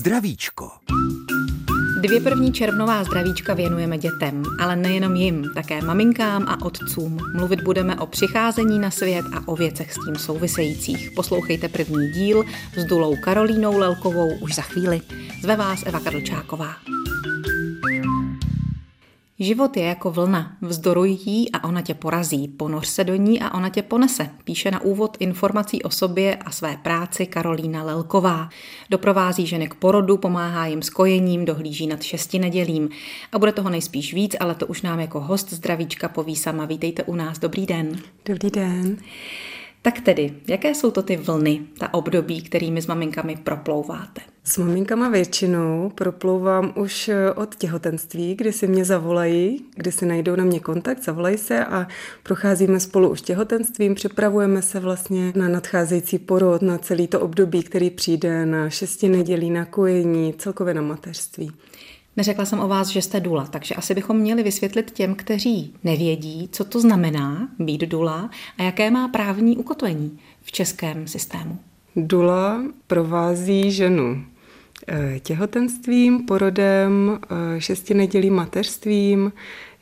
Zdravíčko. 2 první červnová zdravíčka věnujeme dětem, ale nejenom jim, také maminkám a otcům. Mluvit budeme o přicházení na svět a o věcech s tím souvisejících. Poslouchejte první díl s Dulou Karolínou Lelkovou už za chvíli. Zve vás Eva Karlčáková. Život je jako vlna, vzdoruj jí a ona tě porazí, ponoř se do ní a ona tě ponese, píše na úvod informací o sobě a své práci Karolína Lelková. Doprovází ženy k porodu, pomáhá jim s kojením, dohlíží nad 6 nedělím. A bude toho nejspíš víc, ale to už nám jako host Zdravíčka poví sama. Vítejte u nás, dobrý den. Dobrý den. Tak tedy, jaké jsou to ty vlny, ta období, kterými s maminkami proplouváte? S maminkama většinou proplouvám už od těhotenství, kdy si mě zavolají, kdy si najdou na mě kontakt, zavolají se a procházíme spolu už těhotenstvím, připravujeme se vlastně na nadcházející porod, na celý to období, který přijde, na 6 nedělí, na kojení, celkově na mateřství. Neřekla jsem o vás, že jste dula, takže asi bychom měli vysvětlit těm, kteří nevědí, co to znamená být dula a jaké má právní ukotvení v českém systému. Dula provází ženu těhotenstvím, porodem, 6 nedělí mateřstvím.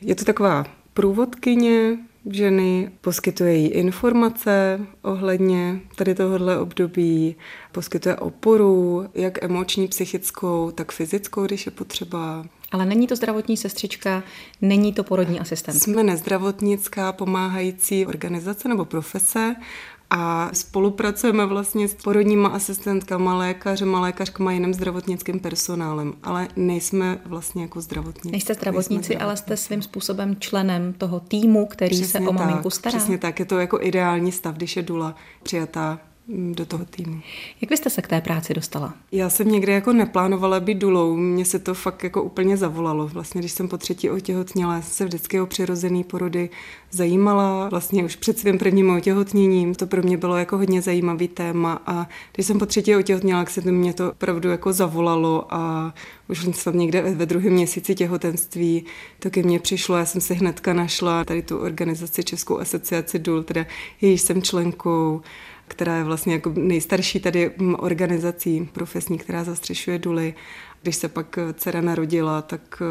Je to taková průvodkyně ženy, poskytuje jí informace ohledně tady tohohle období, poskytuje oporu, jak emoční, psychickou, tak fyzickou, když je potřeba. Ale není to zdravotní sestřička, není to porodní asistentka. Jsme nezdravotnická pomáhající organizace nebo profese a spolupracujeme vlastně s porodníma asistentkama, lékařema, lékařkama, jiným zdravotnickým personálem, ale nejsme vlastně jako zdravotníci. Nejste zdravotníci, ale jste svým způsobem členem toho týmu, který přesně se o maminku stará. Přesně tak, je to jako ideální stav, když je dula přijatá do toho týmu. Jak byste se k té práci dostala? Já jsem někde jako neplánovala být dulou, mě se to fakt jako úplně zavolalo. Vlastně, když jsem po 3. otěhotněla, jsem se vždycky o přirozený porody zajímala. Vlastně už před svým prvním otěhotněním to pro mě bylo jako hodně zajímavý téma a když jsem po 3. otěhotněla, tak se to mě to opravdu jako zavolalo a už jsem někde ve 2. měsíci těhotenství to ke mně přišlo. Já jsem si hnedka našla tady tu organizaci Českou asociaci dul, teda jejíž jsem členkou, která je vlastně jako nejstarší tady organizací profesní, která zastřešuje duly. Když se pak dcera narodila, tak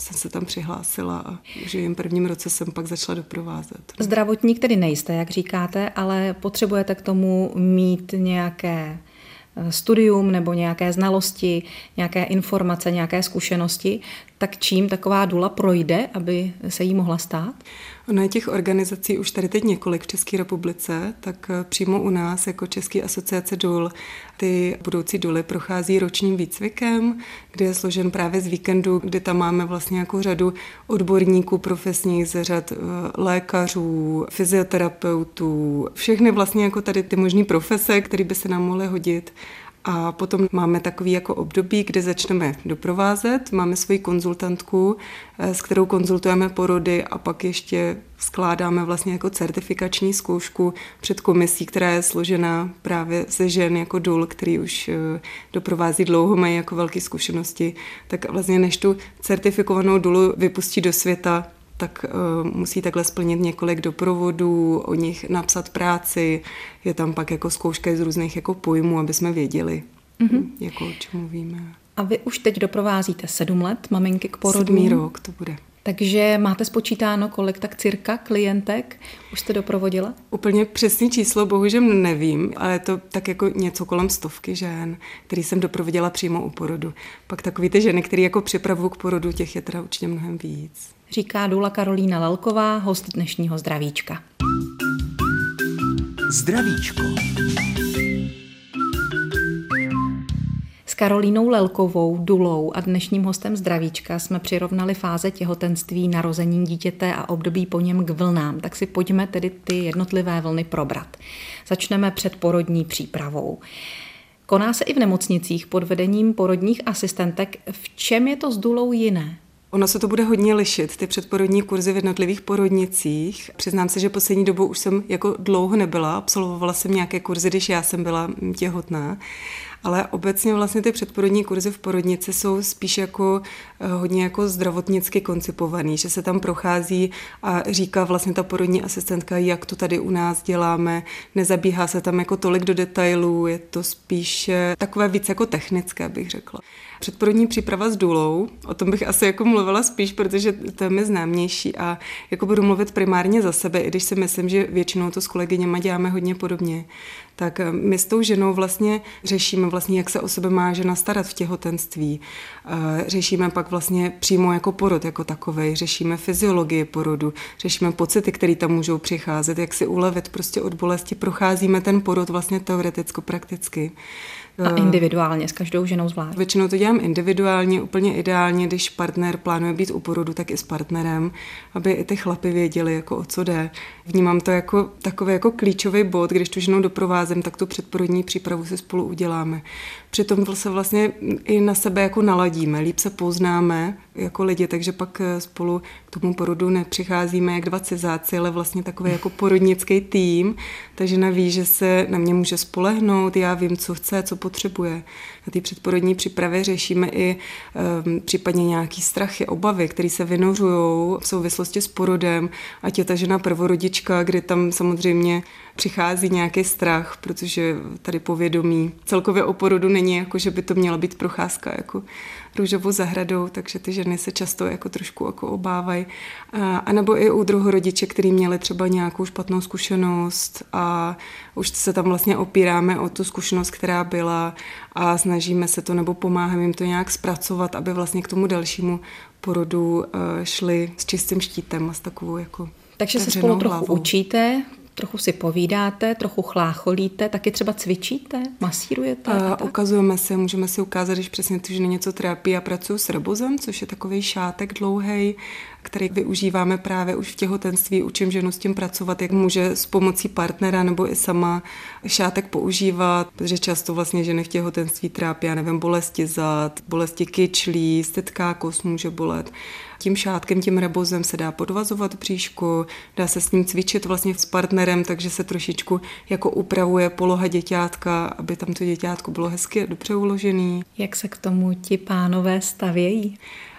jsem se tam přihlásila a už v jejím prvním roce jsem pak začala doprovázet. Zdravotník tedy nejste, jak říkáte, ale potřebujete k tomu mít nějaké studium nebo nějaké znalosti, nějaké informace, nějaké zkušenosti, tak čím taková dula projde, aby se jí mohla stát? Ono je těch organizací už tady teď několik v České republice, tak přímo u nás jako Česká asociace dul ty budoucí duly prochází ročním výcvikem, kde je složen právě z víkendu, kde tam máme vlastně jako řadu odborníků profesních z řad lékařů, fyzioterapeutů, všechny vlastně jako tady ty možný profese, které by se nám mohly hodit. A potom máme takový jako období, kde začneme doprovázet, máme svoji konzultantku, s kterou konzultujeme porody a pak ještě skládáme vlastně jako certifikační zkoušku před komisí, která je složená právě ze žen jako dul, který už doprovází dlouho, mají jako velké zkušenosti, tak vlastně než tu certifikovanou dulu vypustí do světa, tak musí takhle splnit několik doprovodů, o nich napsat práci, je tam pak jako zkouška z různých jako pojmů, aby jsme věděli, jako o čem mluvíme. A vy už teď doprovázíte 7 let maminky k porodu. 7. rok to bude. Takže máte spočítáno, kolik tak cirka klientek už jste doprovodila? Úplně přesný číslo bohužel nevím, ale je to tak jako něco kolem 100 žen, který jsem doprovodila přímo u porodu. Pak takový ty ženy, které jako připravují k porodu, těch je teda určitě mnohem víc. Říká dula Karolína Lelková, host dnešního Zdravíčka. Zdravíčko. S Karolínou Lelkovou, dulou a dnešním hostem Zdravíčka jsme přirovnali fáze těhotenství, narození dítěte a období po něm k vlnám, tak si pojďme tedy ty jednotlivé vlny probrat. Začneme předporodní přípravou. Koná se i v nemocnicích pod vedením porodních asistentek. V čem je to s dulou jiné? Ono se to bude hodně lišit, ty předporodní kurzy v jednotlivých porodnicích. Přiznám se, že poslední dobou už jsem jako dlouho nebyla, absolvovala jsem nějaké kurzy, když já jsem byla těhotná. ale obecně vlastně ty předporodní kurzy v porodnici jsou spíš jako hodně jako zdravotnicky koncipovaný, že se tam prochází a říká vlastně ta porodní asistentka, jak to tady u nás děláme, nezabíhá se tam jako tolik do detailů, je to spíš takové víc jako technické, bych řekla. Předporodní příprava s důlou, o tom bych asi jako mluvila spíš, protože to je mi známější a jako budu mluvit primárně za sebe, i když si myslím, že většinou to s kolegyněma děláme hodně podobně. Tak my s tou ženou vlastně řešíme vlastně, jak se o sebe má žena starat v těhotenství. Řešíme pak vlastně přímo jako porod jako takovej, řešíme fyziologii porodu, řešíme pocity, které tam můžou přicházet, jak si ulevit prostě od bolesti, procházíme ten porod vlastně teoreticko-prakticky. A individuálně, s každou ženou zvlášť? Většinou to dělám individuálně, úplně ideálně, když partner plánuje být u porodu, tak i s partnerem, aby i ty chlapy věděli, jako o co jde. Vnímám to jako takový jako klíčový bod, když tu ženou doprovázím, tak tu předporodní přípravu si spolu uděláme. Přitom se vlastně i na sebe jako naladíme, líp se poznáme jako lidi, takže pak spolu k tomu porodu nepřicházíme jak dva cizáci, ale vlastně takový jako porodnický tým, takže žena ví, že se na mě může spolehnout, já vím, co chce, co potřebuje. Na té předporodní přípravě řešíme i případně nějaký strachy, obavy, které se vynořují v souvislosti s porodem, ať je ta žena prvorodička, kde tam samozřejmě přichází nějaký strach, protože tady povědomí celkově o porodu není jako, že by to měla být procházka jako růžovou zahradou, takže ty ženy se často jako trošku jako obávají. A nebo i u druhorodiče, který měli třeba nějakou špatnou zkušenost a už se tam vlastně opíráme o tu zkušenost, která byla a snažíme se to nebo pomáháme jim to nějak zpracovat, aby vlastně k tomu dalšímu porodu šli s čistým štítem a s takovou jako takže se spolu trochu hlavou. Učíte, trochu si povídáte, trochu chlácholíte, taky třeba cvičíte, masírujete? Ukazujeme se, můžeme si ukázat, když přesně tu ženy něco trápí. Já pracuji s rebozem, což je takový šátek dlouhej, který využíváme právě už v těhotenství, učím ženu s tím pracovat, jak může s pomocí partnera nebo i sama šátek používat, protože často vlastně ženy v těhotenství trápí, já nevím, bolesti zad, bolesti kyčlí, stydká kost může bolet. Tím šátkem, tím rebozem se dá podvazovat bříšku, dá se s ním cvičit vlastně s partnerem, takže se trošičku jako upravuje poloha děťátka, aby tam to děťátko bylo hezky a dobře uložený. Jak se k tomu ti pánové stavějí?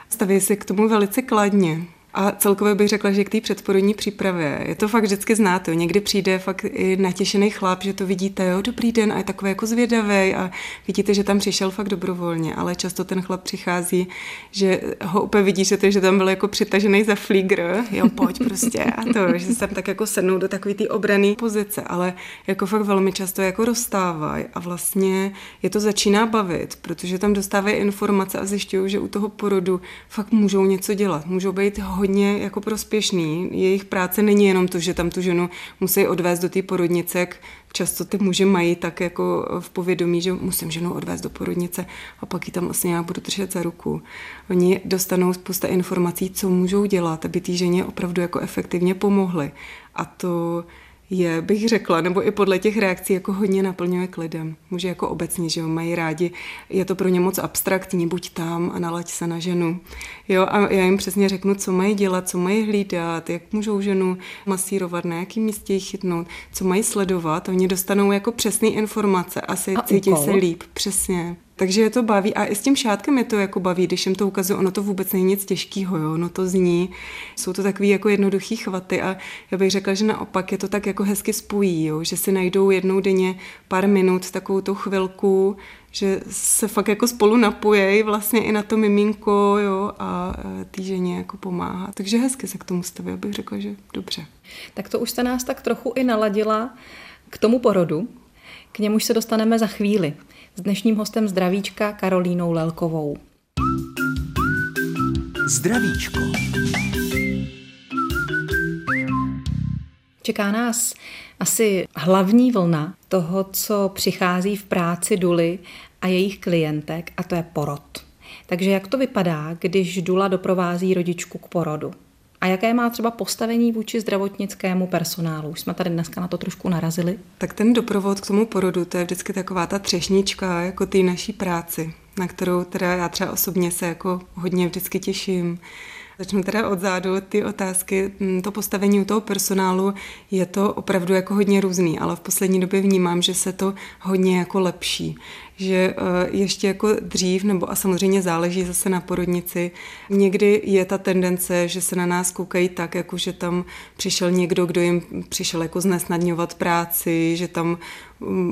Staví se k tomu velice kladně. A celkově bych řekla, že k té předporodní přípravě je to fakt vždycky znáte. Někdy přijde fakt i natěšený chlap, že to vidíte, jo, dobrý den, a je takový jako zvědavý a vidíte, že tam přišel fakt dobrovolně, ale často ten chlap přichází, že ho úplně vidí, že tam byl jako přitažený za flígr, jo, pojď prostě a to, že se tam tak jako sednou do takový té obrané pozice, ale jako fakt velmi často jako rozstávají a vlastně je to začíná bavit, protože tam dostávají informace a zjišťují, že u toho porodu fakt můžou něco dělat, můžou být hodně jako prospěšný. Jejich práce není jenom to, že tam tu ženu musí odvést do té porodnice, jak často ty muži mají tak jako v povědomí, že musím ženu odvést do porodnice a pak ji tam asi nějak budu držet za ruku. Oni dostanou spousta informací, co můžou dělat, aby té ženě opravdu jako efektivně pomohly. A to je, bych řekla, nebo i podle těch reakcí jako hodně naplňuje k lidem. Muži jako obecně, že jo, mají rádi. Je to pro ně moc abstraktní, buď tam a nalaď se na ženu. Jo, a já jim přesně řeknu, co mají dělat, co mají hlídat, jak můžou ženu masírovat, na jakém místě ji chytnout, co mají sledovat. Oni dostanou jako přesné informace a cítí se líp, přesně. Takže je to baví a i s tím šátkem je to jako baví, když jim to ukazuju, ono to vůbec není nic těžkýho, jo, ono to zní, jsou to takový jako jednoduchý chvaty a já bych řekla, že naopak je to tak jako hezky spojí, jo, že si najdou jednou denně pár minut takovou tu chvilku, že se fakt jako spolu napojejí vlastně i na to miminko, jo, a tý ženě jako pomáhá. Takže hezky se k tomu staví, já bych řekla, že dobře. Tak to už jste nás tak trochu i naladila k tomu porodu, k němuž se dostaneme za chvíli. S dnešním hostem Zdravíčka Karolínou Lelkovou. Zdravíčko. Čeká nás asi hlavní vlna toho, co přichází v práci duly a jejich klientek, a to je porod. Takže jak to vypadá, když dula doprovází rodičku k porodu? A jaké má třeba postavení vůči zdravotnickému personálu? Už jsme tady dneska na to trošku narazili. Tak ten doprovod k tomu porodu, to je vždycky taková ta třešnička jako té naší práci, na kterou teda já třeba osobně se jako hodně vždycky těším. Začnu teda od zádu, ty otázky, to postavení u toho personálu je to opravdu jako hodně různý, ale v poslední době vnímám, že se to hodně jako lepší. že ještě jako dřív, nebo a samozřejmě záleží zase na porodnici, někdy je ta tendence, že se na nás koukají tak, jako že tam přišel někdo, kdo jim přišel jako znesnadňovat práci, že tam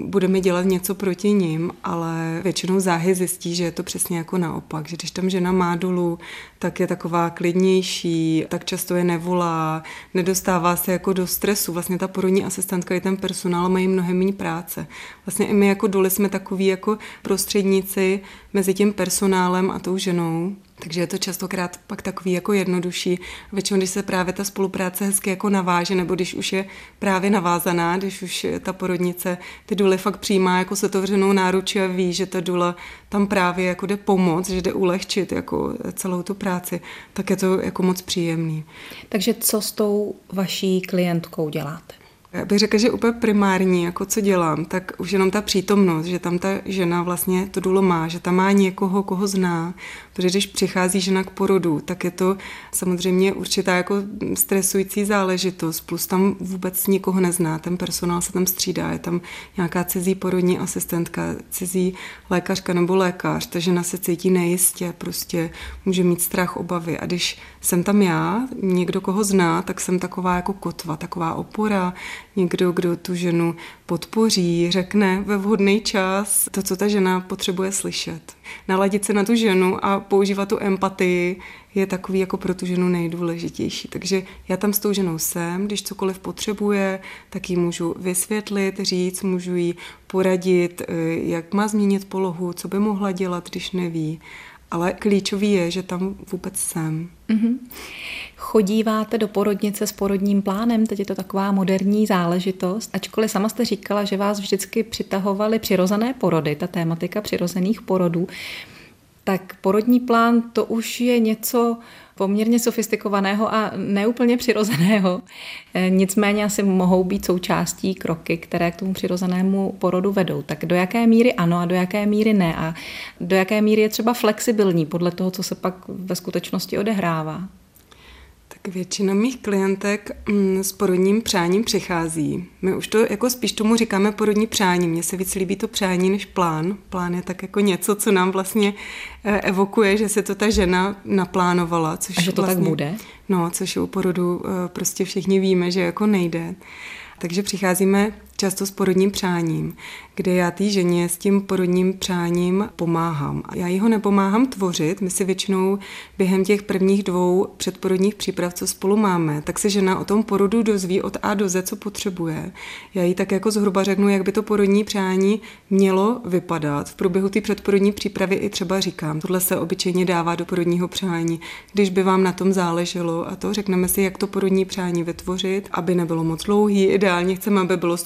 budeme dělat něco proti nim, ale většinou záhy zjistí, že je to přesně jako naopak, že když tam žena má důlu, tak je taková klidnější, tak často je nevolá, nedostává se jako do stresu, vlastně ta porodní asistentka i ten personál mají mnohem méně práce. Vlastně i my jako důly jsme takový jako prostředníci mezi tím personálem a tou ženou. Takže je to častokrát pak takový jako jednodušší. Většinou, když se právě ta spolupráce hezky jako naváže, nebo když už je právě navázaná, když už ta porodnice ty duly fakt přijímá jako s otevřenou náručí a ví, že ta dula tam právě jako jde pomoct, že jde ulehčit jako celou tu práci, tak je to jako moc příjemný. Takže co s tou vaší klientkou děláte? Já bych řekla, že úplně primární, jako co dělám, tak už jenom ta přítomnost, že tam ta žena vlastně to důlo má, že tam má někoho, koho zná, protože když přichází žena k porodu, tak je to samozřejmě určitá jako stresující záležitost, plus tam vůbec nikoho nezná, ten personál se tam střídá, je tam nějaká cizí porodní asistentka, cizí lékařka nebo lékař, ta žena se cítí nejistě, prostě může mít strach, obavy a když jsem tam já, někdo, koho zná, tak jsem taková jako kotva, taková opora, někdo, kdo tu ženu podpoří, řekne ve vhodný čas to, co ta žena potřebuje slyšet. Naladit se na tu ženu a používat tu empatii je takový jako pro tu ženu nejdůležitější. Takže já tam s tou ženou jsem, když cokoliv potřebuje, tak jí můžu vysvětlit, říct, můžu jí poradit, jak má změnit polohu, co by mohla dělat, když neví. Ale klíčový je, že tam vůbec jsem. Mm-hmm. Chodíváte do porodnice s porodním plánem, teď je to taková moderní záležitost, ačkoliv sama jste říkala, že vás vždycky přitahovaly přirozené porody, ta tématika přirozených porodů, tak porodní plán to už je něco poměrně sofistikovaného a neúplně přirozeného. Nicméně asi mohou být součástí kroky, které k tomu přirozenému porodu vedou. Tak do jaké míry ano a do jaké míry ne a do jaké míry je třeba flexibilní podle toho, co se pak ve skutečnosti odehrává? Tak většina mých klientek s porodním přáním přichází. My už to jako spíš tomu říkáme porodní přání. Mně se víc líbí to přání než plán. Plán je tak jako něco, co nám vlastně evokuje, že se to ta žena naplánovala. Což a že to vlastně, tak bude? No, což u porodu prostě všichni víme, že jako nejde. Takže přicházíme často s porodním přáním, kde já té ženě s tím porodním přáním pomáhám. Já jí ho nepomáhám tvořit, my si většinou během těch prvních dvou předporodních příprav, co spolu máme, tak se žena o tom porodu dozví od A do Z, co potřebuje. Já jí tak jako zhruba řeknu, jak by to porodní přání mělo vypadat. V průběhu té předporodní přípravy i třeba říkám, tohle se obyčejně dává do porodního přání, když by vám na tom záleželo a to řekneme si, jak to porodní přání vytvořit, aby nebylo moc dlouhý, ideálně chceme, aby bylo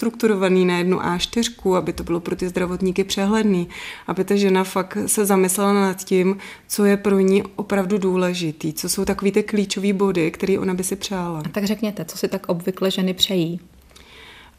na jednu A4, aby to bylo pro ty zdravotníky přehledný, aby ta žena fakt se zamyslela nad tím, co je pro ní opravdu důležitý, co jsou takový ty klíčové body, které ona by si přála. A tak řekněte, co si tak obvykle ženy přejí?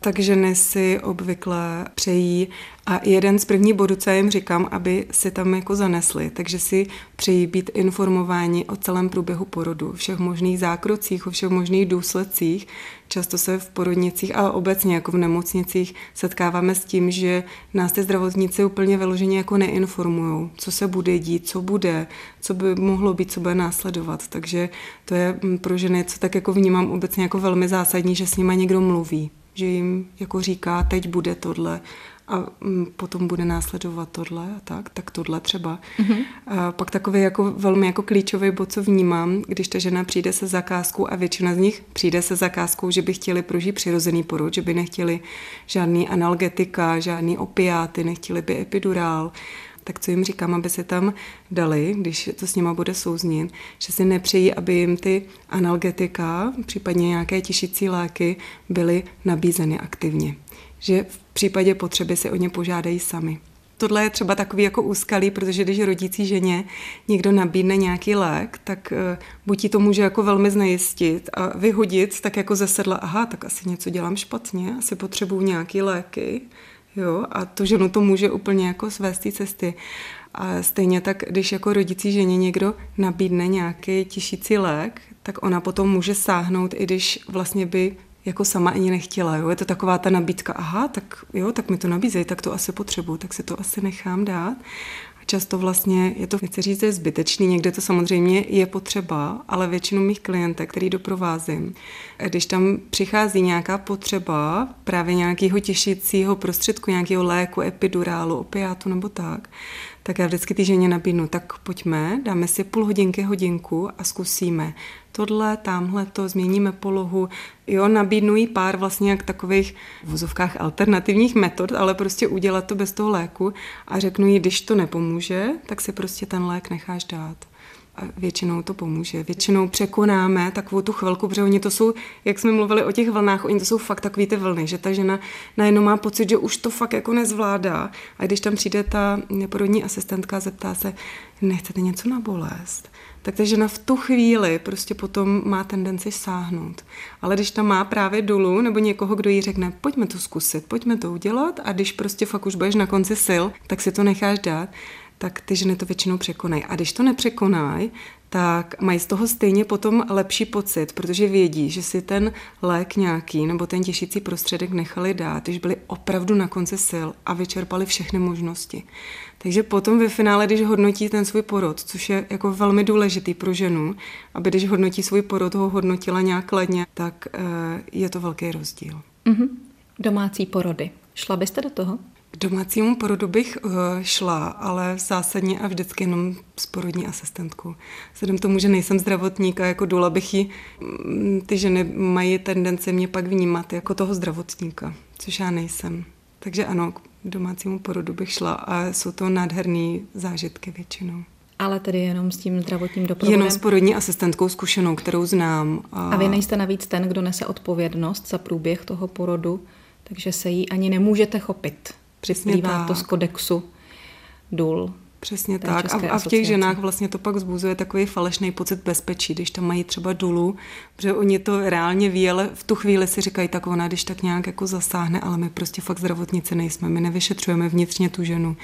Tak ženy si obvykle přejí a jeden z prvních bodů, co jim říkám, aby si tam jako zanesli, takže si přejí být informováni o celém průběhu porodu, všech možných zákrocích, o všech možných důsledcích. Často se v porodnicích, ale obecně jako v nemocnicích setkáváme s tím, že nás ty zdravotníci úplně vyloženě jako neinformují, co se bude dít, co bude, co by mohlo být, co bude následovat. Takže to je pro ženy, co tak jako vnímám obecně jako velmi zásadní, že s nima někdo mluví, že jim jako říká, teď bude tohle a potom bude následovat tohle a tak tohle třeba. Mm-hmm. A pak takový jako velmi jako klíčový bod, co vnímám, když ta žena přijde se zakázkou a většina z nich přijde se zakázkou, že by chtěli prožít přirozený porod, že by nechtěli žádný analgetika, žádný opiáty, nechtěli by epidurál. Tak co jim říkám, aby se tam dali, když to s nima bude souznit, že si nepřejí, aby jim ty analgetika, případně nějaké těšící léky, byly nabízeny aktivně. Že v případě potřeby si o ně požádají sami. Tohle je třeba takový jako úskalí, protože když rodící ženě někdo nabídne nějaký lék, tak buď jí to může jako velmi znejistit a vyhodit, tak jako zasedla, aha, tak asi něco dělám špatně, asi potřebuju nějaký léky. Jo, a to ženu to může úplně jako svést té cesty. A stejně tak, když jako rodící ženě někdo nabídne nějaký těšící lék, tak ona potom může sáhnout, i když vlastně by jako sama ani nechtěla. Jo? Je to taková ta nabídka, aha, tak jo, tak mi to nabízejí, tak to asi potřebuju, tak si to asi nechám dát. A často vlastně je to, nechci říct, že je zbytečný, někde to samozřejmě je potřeba, ale většinu mých klientek, který doprovázím, když tam přichází nějaká potřeba právě nějakého těšícího prostředku, nějakého léku, epidurálu, opiátu nebo tak já vždycky ty ženě nabídnu, tak pojďme, dáme si půl hodinky, hodinku a zkusíme tohle, tamhle to, změníme polohu. Jo, nabídnu jí pár vlastně jak takových v vozovkách alternativních metod, ale prostě udělat to bez toho léku a řeknu jí, když to nepomůže, tak si prostě ten lék necháš dát. A většinou to pomůže. Většinou překonáme takovou tu chvilku, protože oni to jsou, jak jsme mluvili o těch vlnách, oni to jsou fakt takový ty vlny, že ta žena najednou má pocit, že už to fakt jako nezvládá. A když tam přijde ta porodní asistentka a zeptá se, nechcete něco na bolest, tak ta žena v tu chvíli prostě potom má tendenci sáhnout. Ale když tam má právě dulu nebo někoho, kdo jí řekne, pojďme to zkusit, pojďme to udělat a když prostě fakt už budeš na konci sil, tak si to necháš dát, tak ty ženy to většinou překonají. A když to nepřekonají, tak mají z toho stejně potom lepší pocit, protože vědí, že si ten lék nějaký nebo ten těšící prostředek nechali dát, když byli opravdu na konci sil a vyčerpali všechny možnosti. Takže potom ve finále, když hodnotí ten svůj porod, což je jako velmi důležitý pro ženu, aby když hodnotí svůj porod, ho hodnotila nějak kladně, tak je to velký rozdíl. Mm-hmm. Domácí porody. Šla byste do toho? K domácímu porodu bych šla, ale zásadně a vždycky jenom s porodní asistentkou. Vzhledem tomu, že nejsem zdravotník a jako dula bych jí, ty ženy mají tendenci mě pak vnímat jako toho zdravotníka, což já nejsem. Takže ano, k domácímu porodu bych šla a jsou to nádherné zážitky většinou. Ale tedy jenom s tím zdravotním doprovodem? Jenom s porodní asistentkou zkušenou, kterou znám. A vy nejste navíc ten, kdo nese odpovědnost za průběh toho porodu, takže se jí ani nemůžete chopit. Přispívá to z kodexu dul. Přesně tak. A v těch ženách vlastně to pak vzbuzuje takový falešný pocit bezpečí, když tam mají třeba dulu, protože oni to reálně ví, ale v tu chvíli si říkají, tak ona když tak nějak jako zasáhne, ale my prostě fakt zdravotnice nejsme, my nevyšetřujeme vnitřně tu ženu,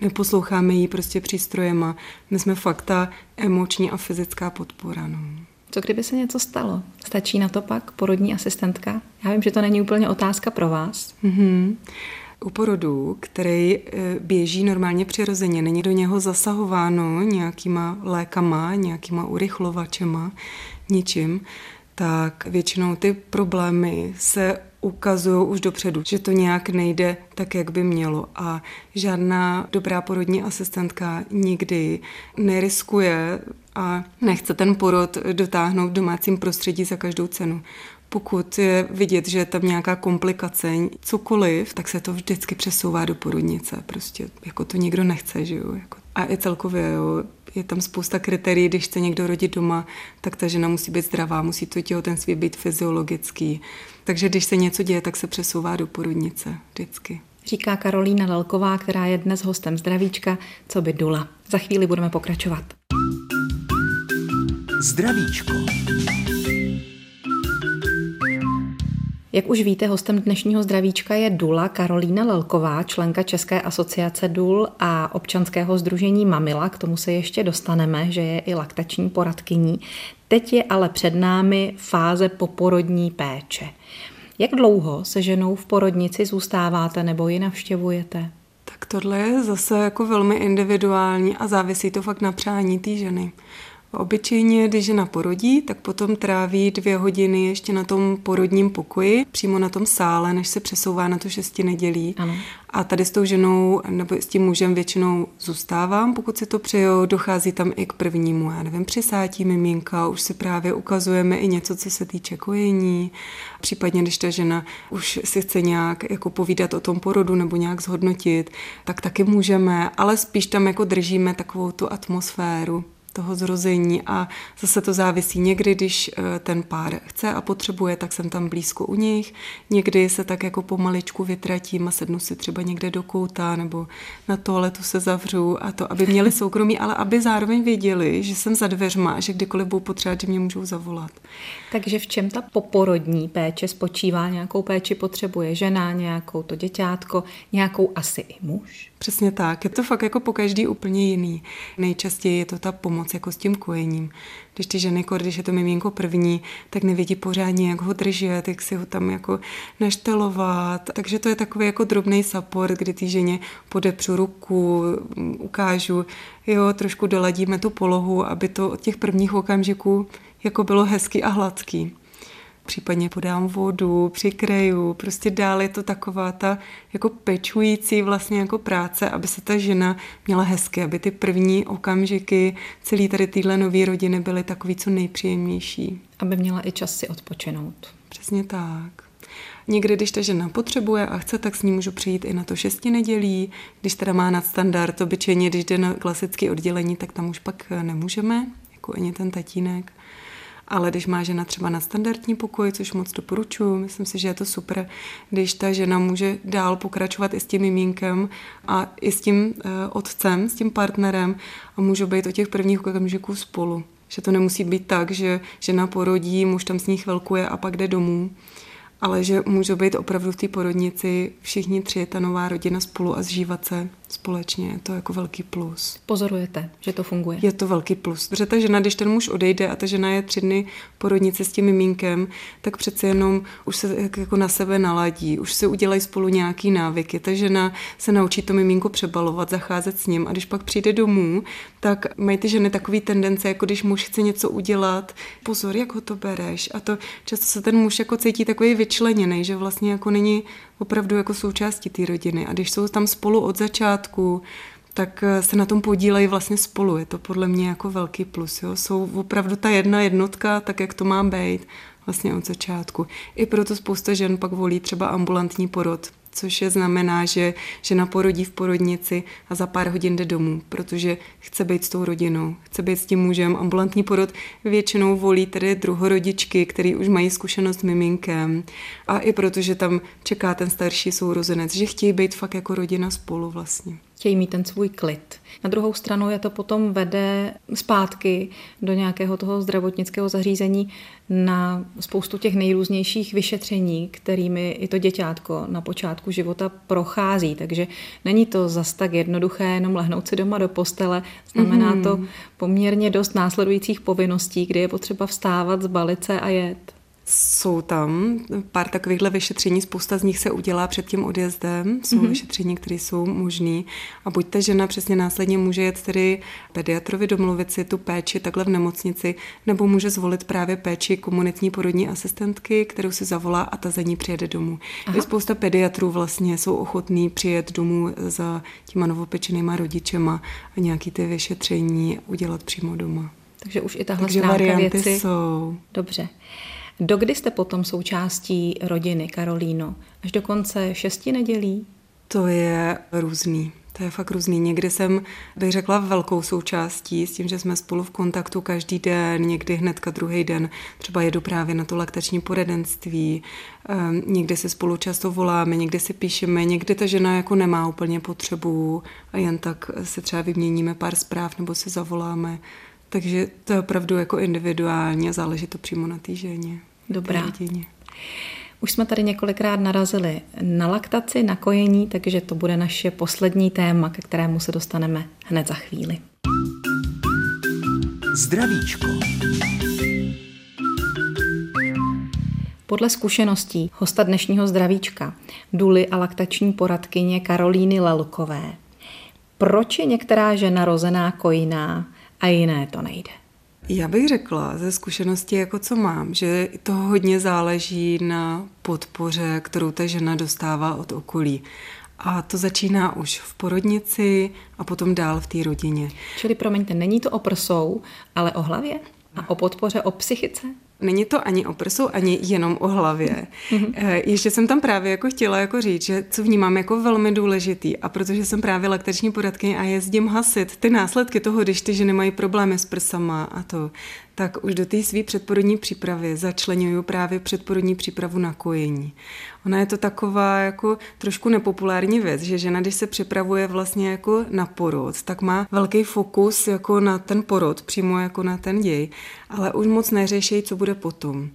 neposloucháme jí prostě přístrojema, my jsme fakt ta emoční a fyzická podpora. No. Co kdyby se něco stalo? Stačí na to pak porodní asistentka? Já vím, že to není úplně otázka pro vás. Mm-hmm. U porodu, který běží normálně přirozeně, není do něho zasahováno nějakýma lékama, nějakýma urychlovačema, ničím, tak většinou ty problémy se ukazují už dopředu, že to nějak nejde tak, jak by mělo. A žádná dobrá porodní asistentka nikdy neriskuje a nechce ten porod dotáhnout v domácím prostředí za každou cenu. Pokud je vidět, že je tam nějaká komplikace, cokoliv, tak se to vždycky přesouvá do porodnice. Prostě jako to nikdo nechce, že jo. A i celkově, jo, je tam spousta kritérií, když chce někdo rodit doma, tak ta žena musí být zdravá, musí to těhotenství být fyziologický. Takže když se něco děje, tak se přesouvá do porodnice vždycky. Říká Karolína Lelková, která je dnes hostem Zdravíčka, co by dula. Za chvíli budeme pokračovat. Zdravíčko. Jak už víte, hostem dnešního Zdravíčka je dula Karolína Lelková, členka České asociace dul a občanského sdružení Mamila. K tomu se ještě dostaneme, že je i laktační poradkyní. Teď je ale před námi fáze poporodní péče. Jak dlouho se ženou v porodnici zůstáváte nebo ji navštěvujete? Tak tohle je zase jako velmi individuální a závisí to fakt na přání té ženy. Obyčejně, když žena porodí, tak potom tráví 2 hodiny ještě na tom porodním pokoji, přímo na tom sále, než se přesouvá na tu 6 nedělí. Ano. A tady s tou ženou nebo s tím mužem většinou zůstávám, pokud si to přejou, dochází tam i k prvnímu, já nevím, přisátí miminka, už si právě ukazujeme i něco, co se týče kojení, případně když ta žena už si chce nějak jako povídat o tom porodu nebo nějak zhodnotit, tak taky můžeme, ale spíš tam jako držíme takovou tu atmosféru toho zrození a zase to závisí. Někdy, když ten pár chce a potřebuje, tak jsem tam blízko u nich. Někdy se tak jako pomaličku vytratím a sednu si třeba někde do kouta nebo na toaletu se zavřu a to, aby měli soukromí, ale aby zároveň věděli, že jsem za dveřma a že kdykoliv budou potřebovat, že mě můžou zavolat. Takže v čem ta poporodní péče spočívá? Nějakou péči potřebuje žena, nějakou to děťátko, nějakou asi i muž? Přesně tak. Je to fakt jako po každý úplně jiný. Nejčastěji je to ta pomoc pomoc jako s tím kojením. Když ty ženy, když je to miminko první, tak nevědí pořádně, jak ho držet, jak si ho tam jako naštelovat. Takže to je takový jako drobný support, kdy ty ženě podepřu ruku, ukážu, jo, trošku doladíme tu polohu, aby to od těch prvních okamžiků jako bylo hezký a hladký. Případně podám vodu, přikryju, prostě dál je to taková ta jako pečující vlastně jako práce, aby se ta žena měla hezky, aby ty první okamžiky celý tady téhle nové rodiny byly takový co nejpříjemnější. Aby měla i čas si odpočinout. Přesně tak. Někdy, když ta žena potřebuje a chce, tak s ní můžu přijít i na to 6 nedělí. Když teda má nadstandard, obyčejně, když jde na klasické oddělení, tak tam už pak nemůžeme, jako ani ten tatínek. Ale když má žena třeba na standardní pokoj, což moc doporučuji, myslím si, že je to super, když ta žena může dál pokračovat i s tím miminkem a i s tím otcem, s tím partnerem a můžou být od těch prvních okamžiků spolu. Že to nemusí být tak, že žena porodí, muž tam s ní chvilkuje a pak jde domů, ale že můžou být opravdu v té porodnici všichni tři, ta nová rodina spolu a zžívat se společně. Je to jako velký plus. Pozorujete, že to funguje? Je to velký plus, protože ta žena, když ten muž odejde a ta žena je 3 dny porodnice s tím miminkem, tak přece jenom už se jako na sebe naladí, už si udělají spolu nějaký návyky. Ta žena se naučí to miminko přebalovat, zacházet s ním a když pak přijde domů, tak mají ty ženy takový tendence, jako když muž chce něco udělat, pozor, jak ho to bereš. A to často se ten muž jako cítí takový vyčleněný, že vlastně jako není opravdu jako součástí té rodiny. A když jsou tam spolu od začátku, tak se na tom podílejí vlastně spolu. Je to podle mě jako velký plus. Jo? Jsou opravdu ta jedna jednotka, tak jak to má být, vlastně od začátku. I proto spousta žen pak volí třeba ambulantní porod, což je znamená, že žena porodí v porodnici a za pár hodin jde domů, protože chce být s tou rodinou, chce být s tím mužem. Ambulantní porod většinou volí tedy druhorodičky, který už mají zkušenost s miminkem. A i protože tam čeká ten starší sourozenec, že chtějí být fakt jako rodina spolu vlastně. Chtějí mít ten svůj klid. Na druhou stranu je to potom vede zpátky do nějakého toho zdravotnického zařízení na spoustu těch nejrůznějších vyšetření, kterými i to děťátko na počátku života prochází. Takže není to zas tak jednoduché, jenom lehnout si doma do postele. Znamená to poměrně dost následujících povinností, kdy je potřeba vstávat, zbalit se a jet. Jsou tam pár takovýchhle vyšetření, spousta z nich se udělá před tím odjezdem, jsou vyšetření, které jsou možné a buď ta žena přesně následně může jet tedy pediatrovi domluvit si tu péči takhle v nemocnici, nebo může zvolit právě péči komunitní porodní asistentky, kterou si zavolá a ta za ní přijede domů. Aha. I spousta pediatrů vlastně jsou ochotní přijet domů za těma novopečenýma rodičema a nějaký ty vyšetření udělat přímo doma. Takže už i tahle stránka věci jsou. Dobře. Dokdy jste potom součástí rodiny, Karolíno? Až do konce 6 nedělí? To je různý. To je fakt různý. Někdy jsem, bych řekla, velkou součástí s tím, že jsme spolu v kontaktu každý den, někdy hnedka druhý den. Třeba jedu právě na to laktační poradenství. Někdy si spolu často voláme, někdy si píšeme, někdy ta žena jako nemá úplně potřebu a jen tak se třeba vyměníme pár zpráv nebo si zavoláme. Takže to je opravdu jako individuálně, záleží to přímo na té ženě. Dobrá. Už jsme tady několikrát narazili na laktaci, na kojení, takže to bude naše poslední téma, ke kterému se dostaneme hned za chvíli. Zdravíčko. Podle zkušeností hosta dnešního Zdravíčka, duly a laktační poradkyně Karolíny Lelkové, proč je některá žena rozená kojná a jiné to nejde? Já bych řekla ze zkušenosti, jako co mám, že to hodně záleží na podpoře, kterou ta žena dostává od okolí. A to začíná už v porodnici a potom dál v té rodině. Čili, promiňte, není to o prsou, ale o hlavě a o podpoře, o psychice? Není to ani o prsu, ani jenom o hlavě. Ještě jsem tam právě jako chtěla jako říct, že co vnímám jako velmi důležitý a protože jsem právě laktační poradkyně a jezdím hasit ty následky toho, když ty ženy mají problémy s prsama a to, tak už do té své předporodní přípravy začleňuju právě předporodní přípravu na kojení. Ona je to taková jako trošku nepopulární věc, že žena, když se připravuje vlastně jako na porod, tak má velký fokus jako na ten porod, přímo jako na ten děj, ale už moc neřeší, co bude potom.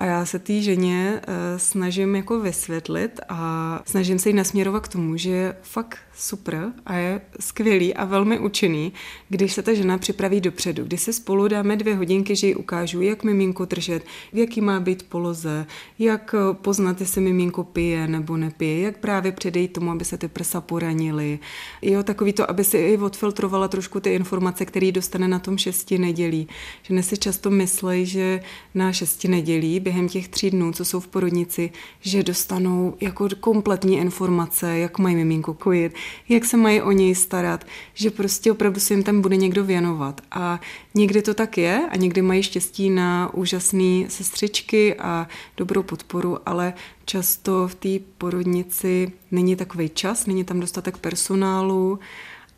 A já se té ženě snažím jako vysvětlit a snažím se jí nasměrovat k tomu, že je fakt super a je skvělý a velmi účinný, když se ta žena připraví dopředu, když se spolu dáme 2 hodinky, že jí ukážu, jak miminko držet, v jaký má být poloze, jak poznat, jestli miminko pije nebo nepije, jak právě předejít tomu, aby se ty prsa poranily. Jo, takový to, aby si i odfiltrovala trošku ty informace, které dostane na tom 6 nedělí. Ženy si často myslej, že na 6 nedělí během těch 3 dnů, co jsou v porodnici, že dostanou jako kompletní informace, jak mají miminko kojit, jak se mají o něj starat, že prostě opravdu se jim tam bude někdo věnovat. A někdy to tak je a někdy mají štěstí na úžasné sestřičky a dobrou podporu, ale často v té porodnici není takovej čas, není tam dostatek personálu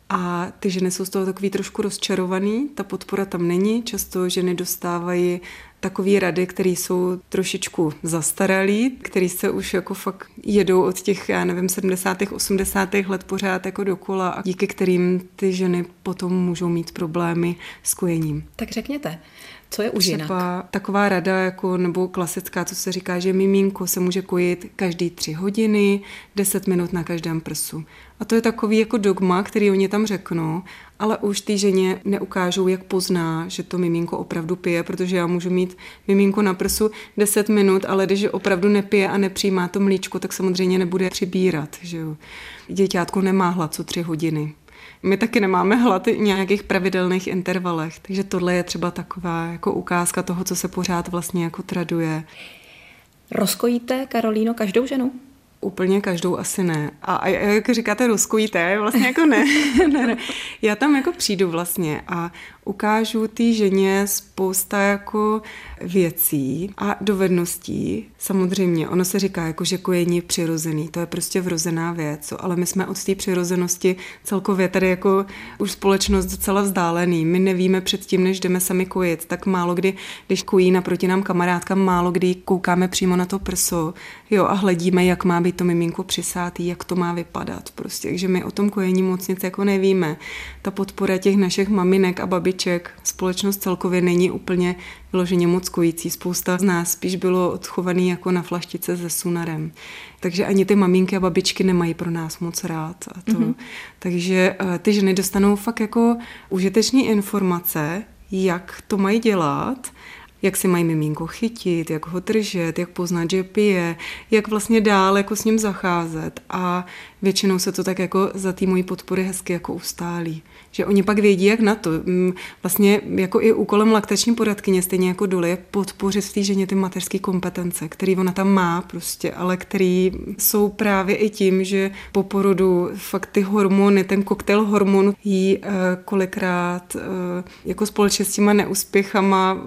a ty ženy jsou z toho takový trošku rozčarovaný, ta podpora tam není, často ženy dostávají takové rady, které jsou trošičku zastaralé, které se už jako fakt jedou od těch, 70. 80. let pořád jako dokola a díky kterým ty ženy potom můžou mít problémy s kojením. Tak řekněte, co je už jinak? Třeba taková rada, jako, nebo klasická, co se říká, že mimínko se může kojit každý 3 hodiny, 10 minut na každém prsu. A to je takový jako dogma, který oni tam řeknou, ale už té ženě neukážou, jak pozná, že to miminko opravdu pije, protože já můžu mít miminko na prsu 10 minut, ale když opravdu nepije a nepřijímá to mlíčko, tak samozřejmě nebude přibírat. Že jo? Děťátko nemá hlad co 3 hodiny. My taky nemáme hlad v nějakých pravidelných intervalech, takže tohle je třeba taková jako ukázka toho, co se pořád vlastně jako traduje. Rozkojíte, Karolíno, každou ženu? Úplně každou asi ne. A jak říkáte, rozkojíte, vlastně jako ne. Já tam jako přijdu vlastně a ukážu té ženě spousta jako věcí a dovedností. Samozřejmě, ono se říká, jako, že kojení je přirozený, to je prostě vrozená věc, ale my jsme od té přirozenosti celkově tady jako už společnost docela vzdálený. My nevíme předtím, než jdeme sami kojit, tak málo kdy, když kojí naproti nám kamarádka, málo kdy koukáme přímo na to prso, jo, a hledíme, jak má být to miminko přisátý, jak to má vypadat. Prostě, takže my o tom kojení moc nic jako nevíme. Ta podpora těch našich maminek a babiček, společnost celkově není úplně vyloženě moc kojící. Spousta z nás spíš bylo odchovaný jako na flaštice se sunarem. Takže ani ty maminky a babičky nemají pro nás moc rád. A to. Mm-hmm. Takže ty ženy dostanou fakt jako užitečné informace, jak to mají dělat, jak si mají miminko chytit, jak ho držet, jak poznat, že pije, jak vlastně dál jako s ním zacházet. A většinou se to tak jako za té mojí podpory hezky jako ustálí. Že oni pak vědí, jak na to. Vlastně jako i úkolem laktační poradkyně, stejně jako Duly, je podpořit v té ženě ty mateřské kompetence, které ona tam má prostě, ale které jsou právě i tím, že po porodu fakt ty hormony, ten koktejl hormonů jí kolikrát jako společně s těma neúspěchama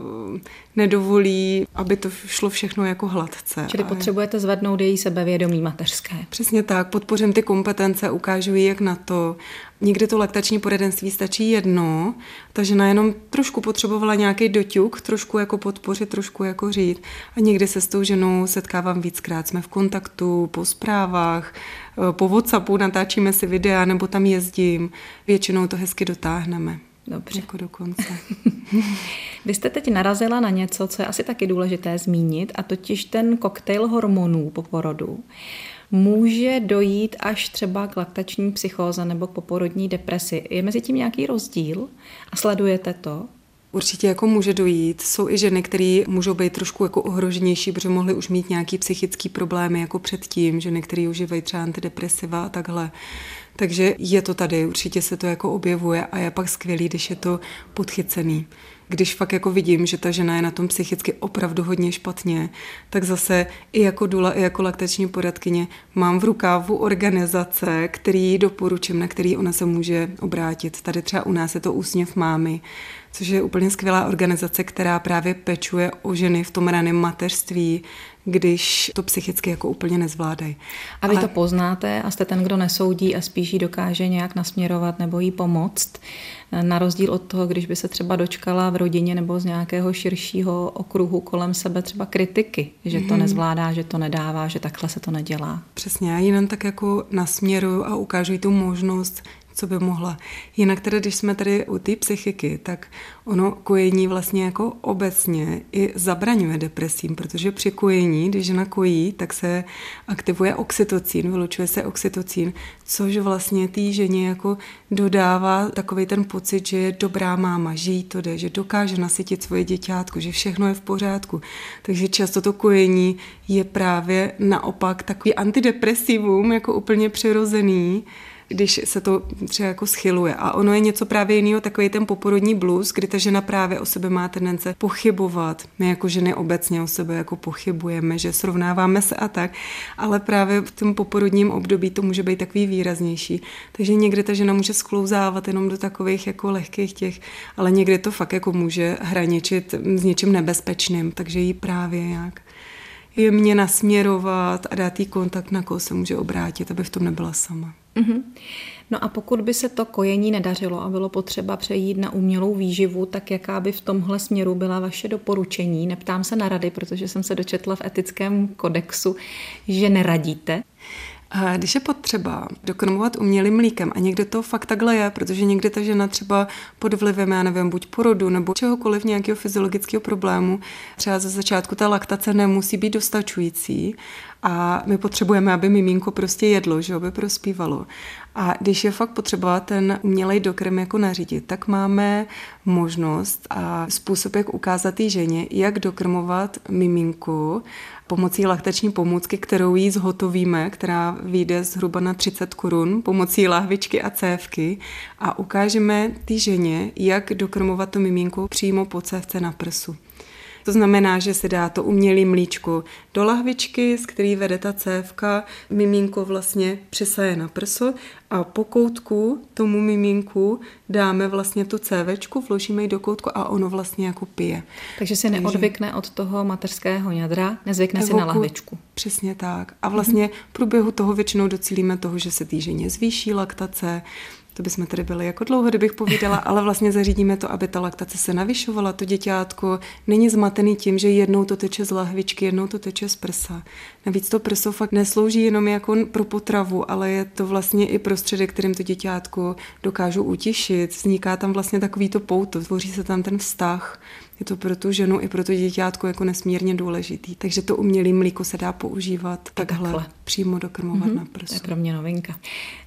nedovolí, aby to šlo všechno jako hladce. Čili potřebujete zvednout její sebevědomí mateřské. Přesně tak, podpořím ty kompetence, ukážu jí, jak na to. Někdy to laktační poradenství stačí jedno, ta žena jenom trošku potřebovala nějaký doťuk, trošku jako podpořit, trošku jako říct. A někdy se s tou ženou setkávám víckrát, jsme v kontaktu, po zprávách, po WhatsAppu, natáčíme si videa, nebo tam jezdím. Většinou to hezky dotáhneme. Dobře. Jako do konce. Vy jste teď narazila na něco, co je asi taky důležité zmínit, a totiž ten koktejl hormonů po porodu. Může dojít až třeba k laktační psychóze nebo k poporodní depresi. Je mezi tím nějaký rozdíl a sledujete to? Určitě jako může dojít. Jsou i ženy, které můžou být trošku jako ohroženější, protože mohly už mít nějaké psychické problémy jako předtím, ženy, které užívají třeba antidepresiva a takhle. Takže je to tady, určitě se to jako objevuje a je pak skvělý, když je to podchycený. Když fakt jako vidím, že ta žena je na tom psychicky opravdu hodně špatně, tak zase i jako dula, i jako laktační poradkyně mám v rukávu organizace, který doporučím, na který ona se může obrátit. Tady třeba u nás je to Úsměv mámy, což je úplně skvělá organizace, která právě pečuje o ženy v tom raném mateřství, když to psychicky jako úplně nezvládají. A vy to poznáte a jste ten, kdo nesoudí a spíš jí dokáže nějak nasměrovat nebo jí pomoct, na rozdíl od toho, když by se třeba dočkala v rodině nebo z nějakého širšího okruhu kolem sebe třeba kritiky, že to nezvládá, že to nedává, že takhle se to nedělá. Přesně, já jenom tak jako nasměruju a ukážu jí tu možnost co by mohla. Jinak teda, když jsme tady u té psychiky, tak ono kojení vlastně jako obecně i zabraňuje depresím, protože při kojení, když žena kojí, tak se aktivuje oxytocin, vylučuje se oxytocin, což vlastně té ženě jako dodává takový ten pocit, že je dobrá máma, že jí to jde, že dokáže nasytit svoje děťátko, že všechno je v pořádku. Takže často to kojení je právě naopak takový antidepresivum, jako úplně přirozený, když se to třeba jako schyluje. A ono je něco právě jiného, takový ten poporodní blues, kdy ta žena právě o sebe má tendence pochybovat. My jako ženy obecně o sebe jako pochybujeme, že srovnáváme se a tak, ale právě v tom poporodním období to může být takový výraznější. Takže někde ta žena může sklouzávat jenom do takových jako lehkých těch, ale někde to fakt jako může hraničit s něčím nebezpečným, takže jí právě jak jemně nasměrovat a dát jí kontakt, na koho se může obrátit, aby v tom nebyla sama. Mm-hmm. No a pokud by se to kojení nedařilo a bylo potřeba přejít na umělou výživu, tak jaká by v tomhle směru byla vaše doporučení? Neptám se na rady, protože jsem se dočetla v etickém kodexu, že neradíte. Když je potřeba dokrmovat umělým mlíkem, a někde to fakt takhle je, protože někde ta žena třeba pod vlivem, já nevím, buď porodu nebo čehokoliv nějakého fyziologického problému, třeba ze začátku ta laktace nemusí být dostačující a my potřebujeme, aby miminko prostě jedlo, že aby prospívalo. A když je fakt potřeba ten umělej dokrm jako nařídit, tak máme možnost a způsob, jak ukázat té ženě, jak dokrmovat miminku pomocí laktační pomůcky, kterou jí zhotovíme, která vyjde zhruba na 30 korun pomocí lahvičky a cévky, a ukážeme té ženě, jak dokrmovat to miminko přímo po cévce na prsu. To znamená, že se dá to umělé mlíčko do lahvičky, z který vede ta cévka, miminko vlastně přisaje na prso a po koutku tomu miminku dáme vlastně tu cévečku, vložíme ji do koutku a ono vlastně jako pije. Takže se neodvykne od toho mateřského jadra, nezvykne si na lahvičku. Přesně tak. A vlastně v průběhu toho většinou docílíme toho, že se té ženě zvýší laktace. To bychom tady byli jako dlouho, kdybych povídala, ale vlastně zařídíme to, aby ta laktace se navyšovala, to děťátko není zmatený tím, že jednou to teče z lahvičky, jednou to teče z prsa. Navíc to prso fakt neslouží jenom jako pro potravu, ale je to vlastně i prostředek, kterým to děťátko dokážu utišit. Vzniká tam vlastně takový to pouto, tvoří se tam ten vztah. Je to pro tu ženu i pro to děťátko jako nesmírně důležitý. Takže to umělé mlíko se dá používat takhle přímo dokrmovat na prsu. To je pro mě novinka.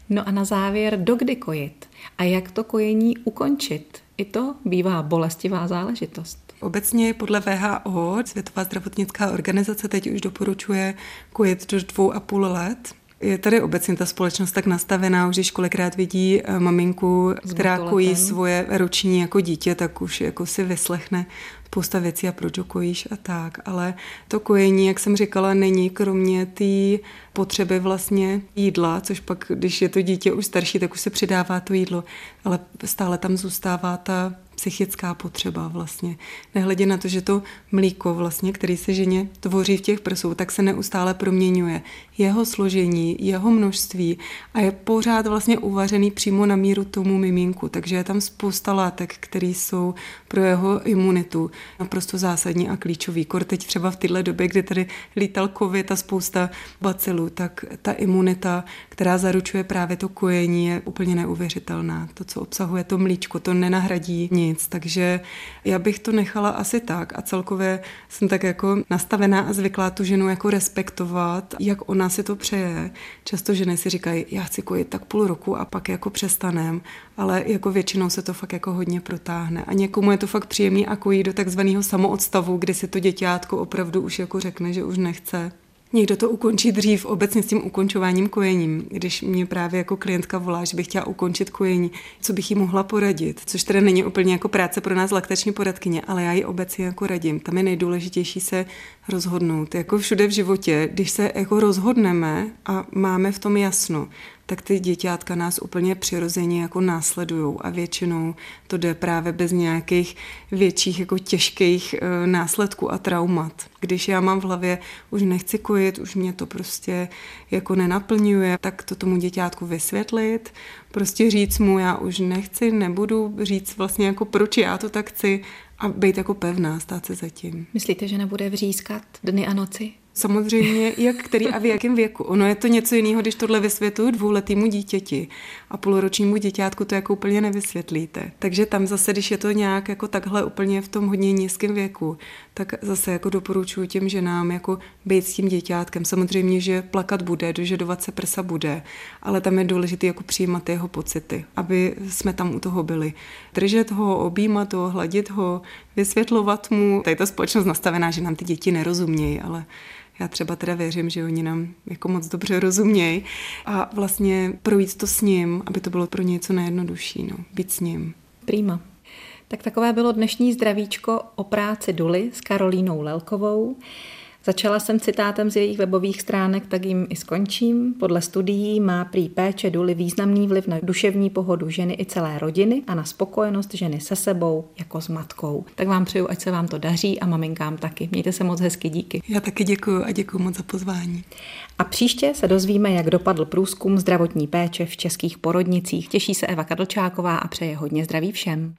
No a na závěr, dokdy kojit a jak to kojení ukončit? I to bývá bolestivá záležitost. Obecně podle WHO, Světová zdravotnická organizace, teď už doporučuje kojit do 2,5 let. Je tady obecně ta společnost tak nastavená, už když kolikrát vidí maminku, která kojí svoje roční jako dítě, tak už jako si vyslechne spousta věcí a proč ho kojíš a tak. Ale to kojení, jak jsem říkala, není kromě té potřeby vlastně jídla, což pak, když je to dítě už starší, tak už se přidává to jídlo, ale stále tam zůstává ta psychická potřeba vlastně. Nehledě na to, že to mlíko vlastně, který se ženě tvoří v těch prsou, tak se neustále proměňuje. Jeho složení, jeho množství a je pořád vlastně uvařený přímo na míru tomu miminku, takže je tam spousta látek, které jsou pro jeho imunitu naprosto zásadní a klíčový. Kor teď třeba v této době, kdy tady lítal covid a spousta bacilů, tak ta imunita, která zaručuje právě to kojení, je úplně neuvěřitelná. To, co obsahuje to mlíčko, to nenahradí nic, takže já bych to nechala asi tak a celkově jsem tak jako nastavená a zvyklá tu ženu jako respektovat, jak ona si to přeje. Často ženy si říkají, já chci kojit tak půl roku a pak jako přestanem, ale jako většinou se to fakt jako hodně protáhne a někomu je to fakt příjemný a kojí do takzvaného samoodstavu, kdy si to děťátko opravdu už jako řekne, že už nechce. Někdo to ukončí dřív, obecně s tím ukončováním kojením. Když mě právě jako klientka volá, že bych chtěla ukončit kojení, co bych jí mohla poradit, což teda není úplně jako práce pro nás laktační poradkyně, ale já ji obecně jako radím. Tam je nejdůležitější se rozhodnout. Jako všude v životě, když se jako rozhodneme a máme v tom jasno, tak ty děťátka nás úplně přirozeně jako následujou a většinou to jde právě bez nějakých větších jako těžkých následků a traumat. Když já mám v hlavě, už nechci kojit, už mě to prostě jako nenaplňuje, tak to tomu děťátku vysvětlit, prostě říct mu, já už nechci, nebudu, říct vlastně jako proč já to tak chci a být jako pevná, stát se za tím. Myslíte, že nebude vřískat dny a noci? Samozřejmě, jak který a v jakém věku. Ono je to něco jiného, když tohle vysvětluju dvouletýmu dítěti a půlročnímu děťátku to jako úplně nevysvětlíte. Takže tam zase, když je to nějak jako takhle úplně v tom hodně nízkém věku, tak zase jako doporučuji těm ženám jako být s tím děťátkem. Samozřejmě, že plakat bude, dožadovat se prsa bude, ale tam je důležité jako přijímat jeho pocity, aby jsme tam u toho byli. Držet ho, objímat ho, hladit ho, vysvětlovat mu. Tady ta společnost nastavená, že nám ty děti nerozumějí, ale já třeba teda věřím, že oni nám jako moc dobře rozumějí a vlastně projít to s ním, aby to bylo pro ně co nejjednodušší, no, být s ním. Prima. Tak takové bylo dnešní zdravíčko o práci duly s Karolínou Lelkovou. Začala jsem citátem z jejich webových stránek, tak jim i skončím. Podle studií má prý péče duly významný vliv na duševní pohodu ženy i celé rodiny a na spokojenost ženy se sebou jako s matkou. Tak vám přeju, ať se vám to daří a maminkám taky. Mějte se moc hezky, díky. Já taky děkuju a děkuju moc za pozvání. A příště se dozvíme, jak dopadl průzkum zdravotní péče v českých porodnicích. Těší se Eva Kadlčáková a přeje hodně zdraví všem.